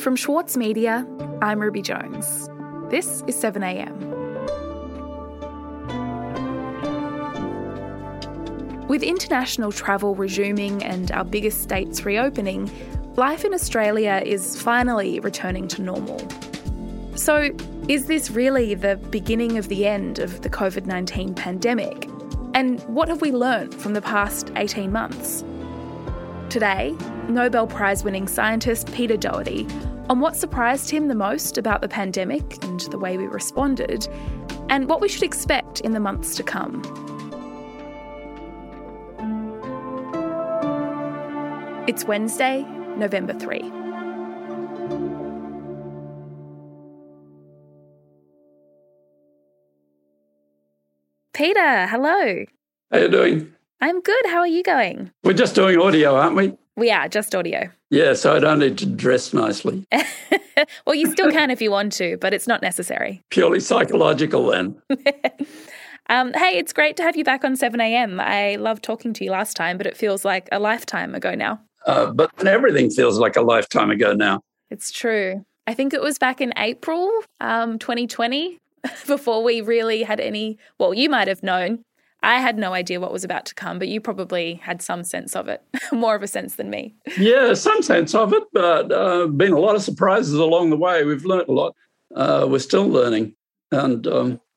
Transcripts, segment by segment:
From Schwartz Media, I'm Ruby Jones. This is 7am. With international travel resuming and our biggest states reopening, life in Australia is finally returning to normal. So, is this really the beginning of the end of the COVID-19 pandemic? And what have we learnt from the past 18 months? Today, Nobel Prize-winning scientist Peter Doherty on what surprised him the most about the pandemic and the way we responded, and what we should expect in the months to come. It's Wednesday, November 3. Peter, hello. How are you doing? I'm good. How are you going? We're just doing audio, aren't we? We are, just audio. Yeah, so I don't need to dress nicely. Well, you still can if you want to, but it's not necessary. Purely psychological then. Hey, it's great to have you back on 7am. I loved talking to you last time, but it feels like a lifetime ago now. But everything feels like a lifetime ago now. It's true. I think it was back in April 2020 before we really had any, well, you might have known. I had no idea what was about to come, but you probably had some sense of it, more of a sense than me. Yeah, some sense of it, but been a lot of surprises along the way. We've learnt a lot. We're still learning and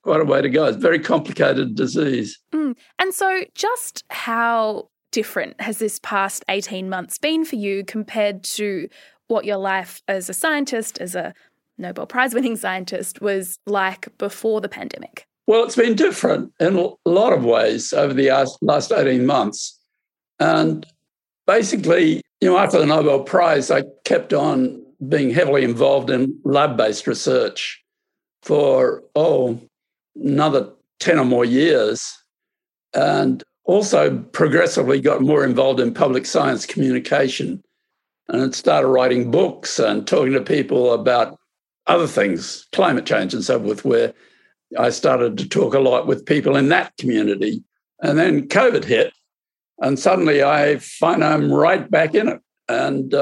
quite a way to go. It's a very complicated disease. And so just how different has this past 18 months been for you compared to what your life as a scientist, as a Nobel Prize-winning scientist, was like before the pandemic? Well, it's been different in a lot of ways over the last 18 months. And basically, after the Nobel Prize, I kept on being heavily involved in lab-based research for, another 10 or more years, and also progressively got more involved in public science communication and started writing books and talking to people about other things, climate change and so forth, where I started to talk a lot with people in that community. And then COVID hit, and suddenly I find I'm right back in it. And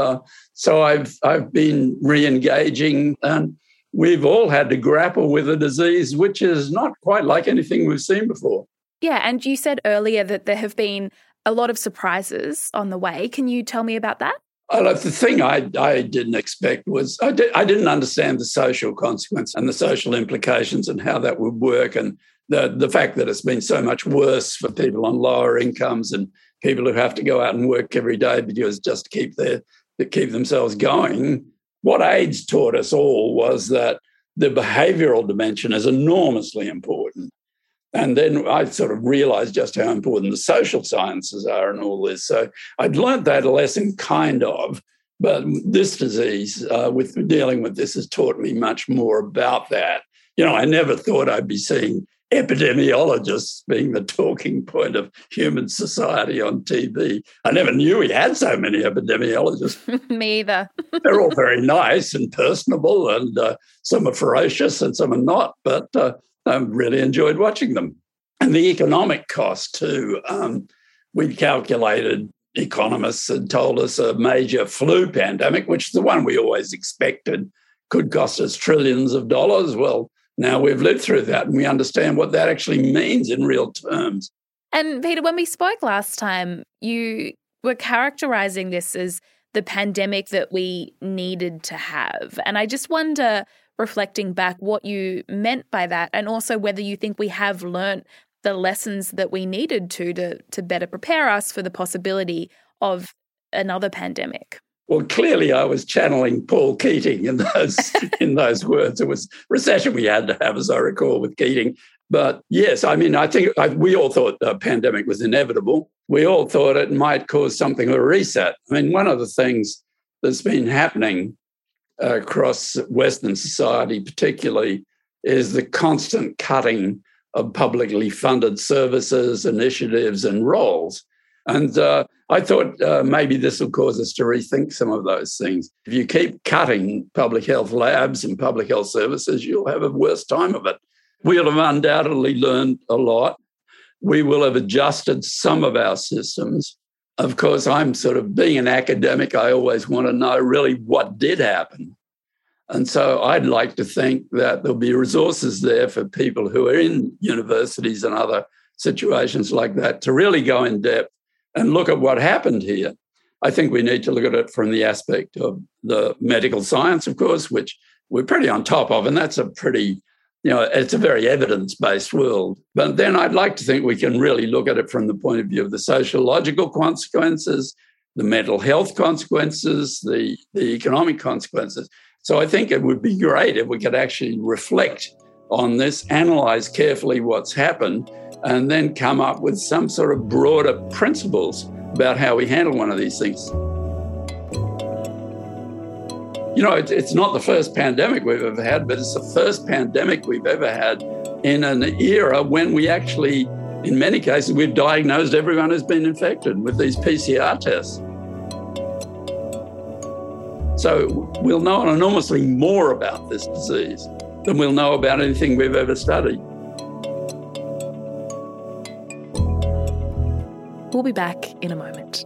so I've been re-engaging, and we've all had to grapple with a disease which is not quite like anything we've seen before. Yeah, and you said earlier that there have been a lot of surprises on the way. Can you tell me about that? The thing I didn't expect was I didn't understand the social consequence and the social implications and how that would work, and the fact that it's been so much worse for people on lower incomes and people who have to go out and work every day because just to keep themselves going. What AIDS taught us all was that the behavioural dimension is enormously important. And then I sort of realised just how important the social sciences are in all this. So I'd learnt that lesson kind of, but this disease, with dealing with this, has taught me much more about that. I never thought I'd be seeing epidemiologists being the talking point of human society on TV. I never knew we had so many epidemiologists. Me either. They're all very nice and personable, and some are ferocious and some are not, but I really enjoyed watching them. And the economic cost too. We calculated, economists had told us a major flu pandemic, which is the one we always expected, could cost us trillions of dollars. Well, now we've lived through that and we understand what that actually means in real terms. And Peter, when we spoke last time, you were characterising this as the pandemic that we needed to have. And I just wonder, reflecting back, what you meant by that, and also whether you think we have learnt the lessons that we needed to better prepare us for the possibility of another pandemic. Well, clearly I was channeling Paul Keating in those in those words. It was recession we had to have, as I recall, with Keating. But yes, I think we all thought a pandemic was inevitable. We all thought it might cause something of a reset. One of the things that's been happening across Western society particularly is the constant cutting of publicly funded services, initiatives and roles. And I thought maybe this will cause us to rethink some of those things. If you keep cutting public health labs and public health services, you'll have a worse time of it. We'll have undoubtedly learned a lot. We will have adjusted some of our systems. Of course, I'm sort of being an academic, I always want to know really what did happen. And so I'd like to think that there'll be resources there for people who are in universities and other situations like that to really go in depth and look at what happened here. I think we need to look at it from the aspect of the medical science, of course, which we're pretty on top of, and that's a pretty, it's a very evidence-based world. But then I'd like to think we can really look at it from the point of view of the sociological consequences, the mental health consequences, the economic consequences. So I think it would be great if we could actually reflect on this, analyse carefully what's happened, and then come up with some sort of broader principles about how we handle one of these things. It's not the first pandemic we've ever had, but it's the first pandemic we've ever had in an era when we actually, in many cases, we've diagnosed everyone who's been infected with these PCR tests. So we'll know enormously more about this disease than we'll know about anything we've ever studied. We'll be back in a moment.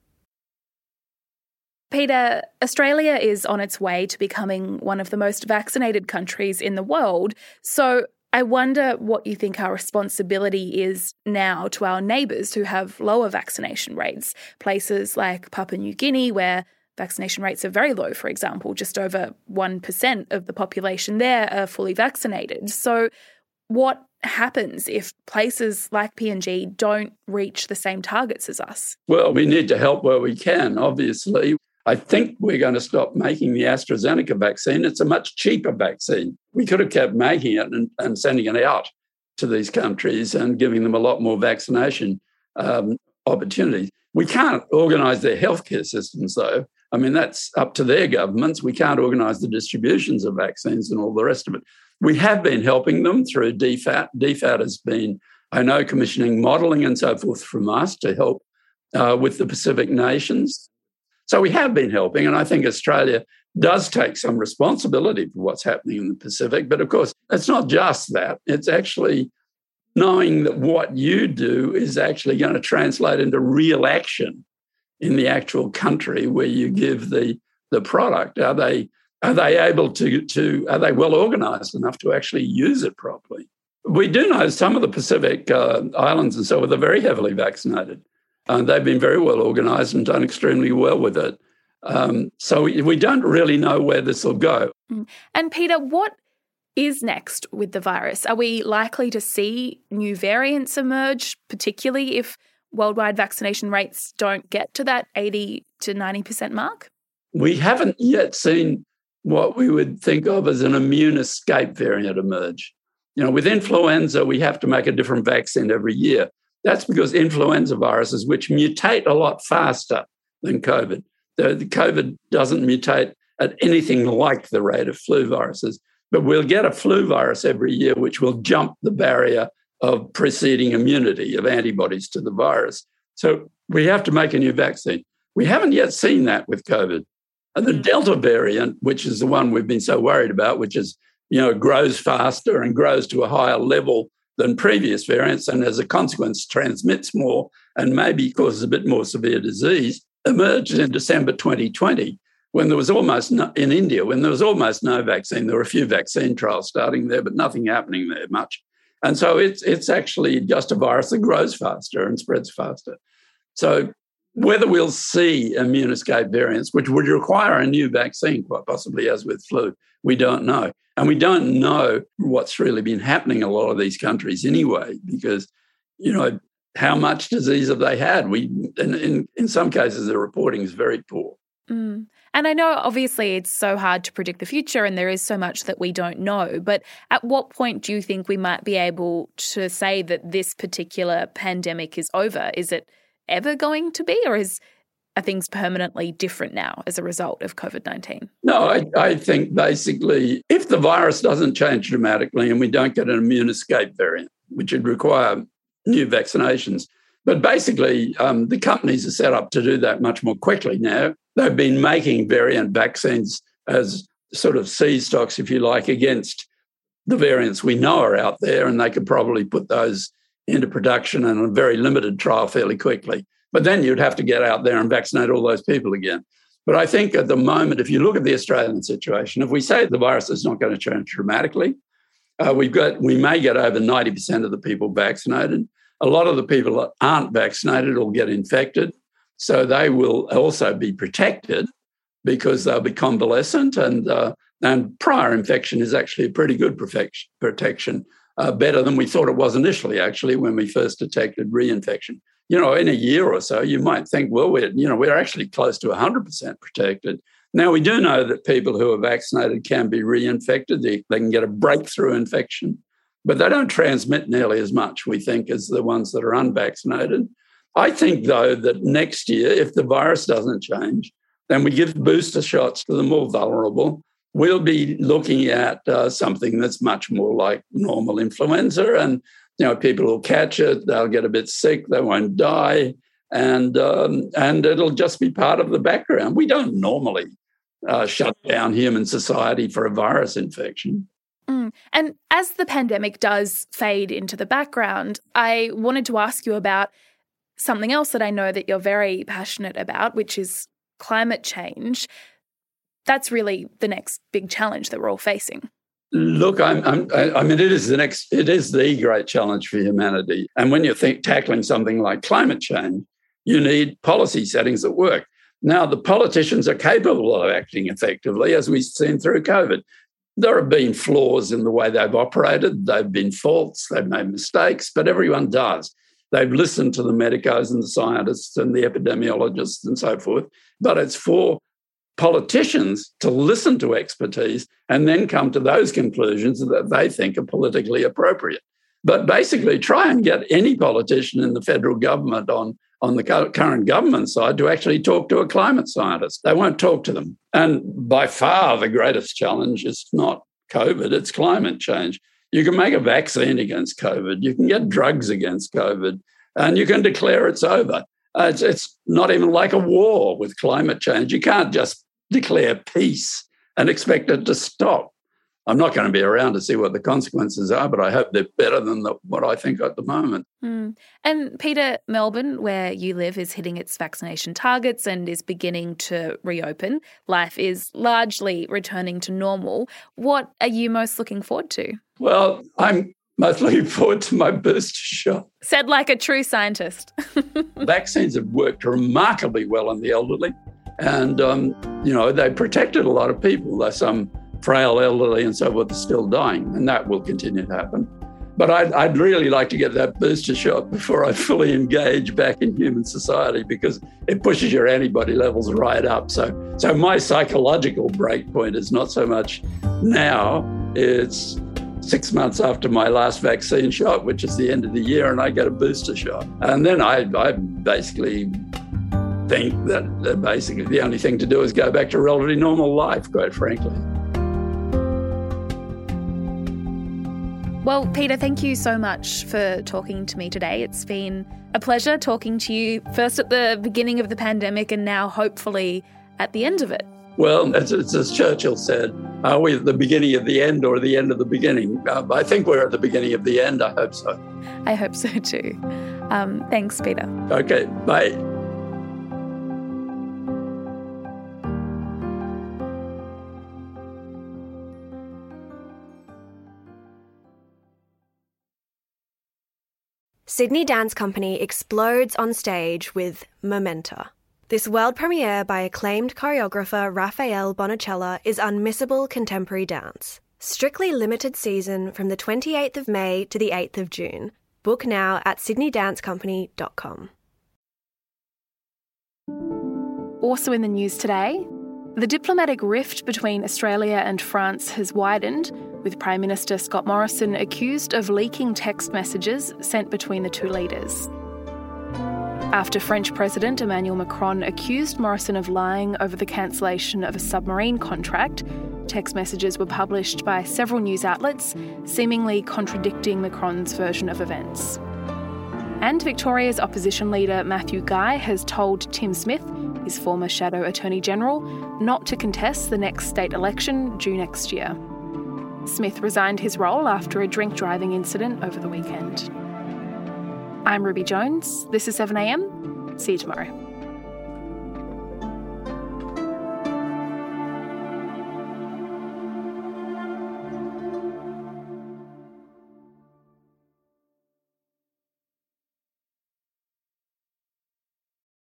Peter, Australia is on its way to becoming one of the most vaccinated countries in the world, so I wonder what you think our responsibility is now to our neighbours who have lower vaccination rates, places like Papua New Guinea where vaccination rates are very low, for example. Just over 1% of the population there are fully vaccinated. So what happens if places like PNG don't reach the same targets as us? Well, we need to help where we can, obviously. I think we're going to stop making the AstraZeneca vaccine. It's a much cheaper vaccine. We could have kept making it and sending it out to these countries and giving them a lot more vaccination opportunities. We can't organise their healthcare systems, though. I mean, that's up to their governments. We can't organise the distributions of vaccines and all the rest of it. We have been helping them through DFAT. DFAT has been, I know, commissioning modelling and so forth from us to help with the Pacific nations. So we have been helping, and I think Australia does take some responsibility for what's happening in the Pacific. But, of course, it's not just that. It's actually knowing that what you do is actually going to translate into real action in the actual country where you give the product. Are they able to are they well organised enough to actually use it properly? We do know some of the Pacific islands and so forth are very heavily vaccinated. They've been very well organised and done extremely well with it. So we don't really know where this will go. And Peter, what is next with the virus? Are we likely to see new variants emerge, particularly if worldwide vaccination rates don't get to that 80 to 90% mark? We haven't yet seen what we would think of as an immune escape variant emerge. With influenza, we have to make a different vaccine every year. That's because influenza viruses, which mutate a lot faster than COVID. The COVID doesn't mutate at anything like the rate of flu viruses. But we'll get a flu virus every year which will jump the barrier of preceding immunity of antibodies to the virus. So we have to make a new vaccine. We haven't yet seen that with COVID. And the Delta variant, which is the one we've been so worried about, which is, grows faster and grows to a higher level than previous variants and as a consequence transmits more and maybe causes a bit more severe disease, emerged in December 2020. In India, when there was almost no vaccine. There were a few vaccine trials starting there, but nothing happening there much. And so it's actually just a virus that grows faster and spreads faster. So Whether we'll see immune escape variants, which would require a new vaccine, quite possibly as with flu, we don't know. And we don't know what's really been happening in a lot of these countries anyway, because, you know, how much disease have they had? In some cases, the reporting is very poor. Mm. And I know, obviously, it's so hard to predict the future and there is so much that we don't know. But at what point do you think we might be able to say that this particular pandemic is over? Is it ever going to be, or are things permanently different now as a result of COVID-19? No, I think basically if the virus doesn't change dramatically and we don't get an immune escape variant, which would require new vaccinations. But basically, the companies are set up to do that much more quickly now. They've been making variant vaccines as sort of sea stocks, if you like, against the variants we know are out there, and they could probably put those into production and a very limited trial fairly quickly. But then you'd have to get out there and vaccinate all those people again. But I think at the moment, if you look at the Australian situation, if we say the virus is not going to change dramatically, we may get over 90% of the people vaccinated. A lot of the people that aren't vaccinated will get infected. So they will also be protected because they'll be convalescent, and prior infection is actually a pretty good protection. Better than we thought it was initially, actually, when we first detected reinfection. You know, in a year or so, you might think, well, we're actually close to 100% protected. Now, we do know that people who are vaccinated can be reinfected. They can get a breakthrough infection, but they don't transmit nearly as much, we think, as the ones that are unvaccinated. I think, though, that next year, if the virus doesn't change, then we give booster shots to the more vulnerable. We'll be looking at something that's much more like normal influenza, and, you know, people will catch it, they'll get a bit sick, they won't die, and it'll just be part of the background. We don't normally shut down human society for a virus infection. Mm. And as the pandemic does fade into the background, I wanted to ask you about something else that I know that you're very passionate about, which is climate change. That's really the next big challenge that we're all facing. Look, I mean, it is the great challenge for humanity. And when you're tackling something like climate change, you need policy settings that work. Now, the politicians are capable of acting effectively, as we've seen through COVID. There have been flaws in the way they've operated. They've been faults. They've made mistakes, but everyone does. They've listened to the medicos and the scientists and the epidemiologists and so forth. But it's for politicians to listen to expertise and then come to those conclusions that they think are politically appropriate. But basically try and get any politician in the federal government on the current government side to actually talk to a climate scientist. They won't talk to them. And by far the greatest challenge is not COVID, it's climate change. You can make a vaccine against COVID. You can get drugs against COVID. And you can declare it's over. It's not even like a war with climate change. You can't just declare peace and expect it to stop. I'm not going to be around to see what the consequences are, but I hope they're better than what I think at the moment. Mm. And Peter, Melbourne, where you live, is hitting its vaccination targets and is beginning to reopen. Life is largely returning to normal. What are you most looking forward to? Well, I'm most looking forward to my booster shot. Said like a true scientist. Vaccines have worked remarkably well on the elderly, and, you know, they protected a lot of people, though some frail elderly and so forth are still dying, and that will continue to happen. But I'd really like to get that booster shot before I fully engage back in human society, because it pushes your antibody levels right up. So my psychological breakpoint is not so much now, it's 6 months after my last vaccine shot, which is the end of the year, and I get a booster shot. And then I basically think that basically the only thing to do is go back to relatively normal life, quite frankly. Well, Peter, thank you so much for talking to me today. It's been a pleasure talking to you, first at the beginning of the pandemic and now hopefully at the end of it. Well, it's as Churchill said, are we at the beginning of the end or the end of the beginning? I think we're at the beginning of the end. I hope so. I hope so too. Thanks, Peter. Okay, bye. Sydney Dance Company explodes on stage with Momenta. This world premiere by acclaimed choreographer Rafael Bonachella is unmissable contemporary dance. Strictly limited season from the 28th of May to the 8th of June. Book now at sydneydancecompany.com. Also in the news today, the diplomatic rift between Australia and France has widened, with Prime Minister Scott Morrison accused of leaking text messages sent between the two leaders. After French President Emmanuel Macron accused Morrison of lying over the cancellation of a submarine contract, text messages were published by several news outlets, seemingly contradicting Macron's version of events. And Victoria's opposition leader Matthew Guy has told Tim Smith, his former shadow Attorney General, not to contest the next state election due next year. Smith resigned his role after a drink-driving incident over the weekend. I'm Ruby Jones. This is 7am. See you tomorrow.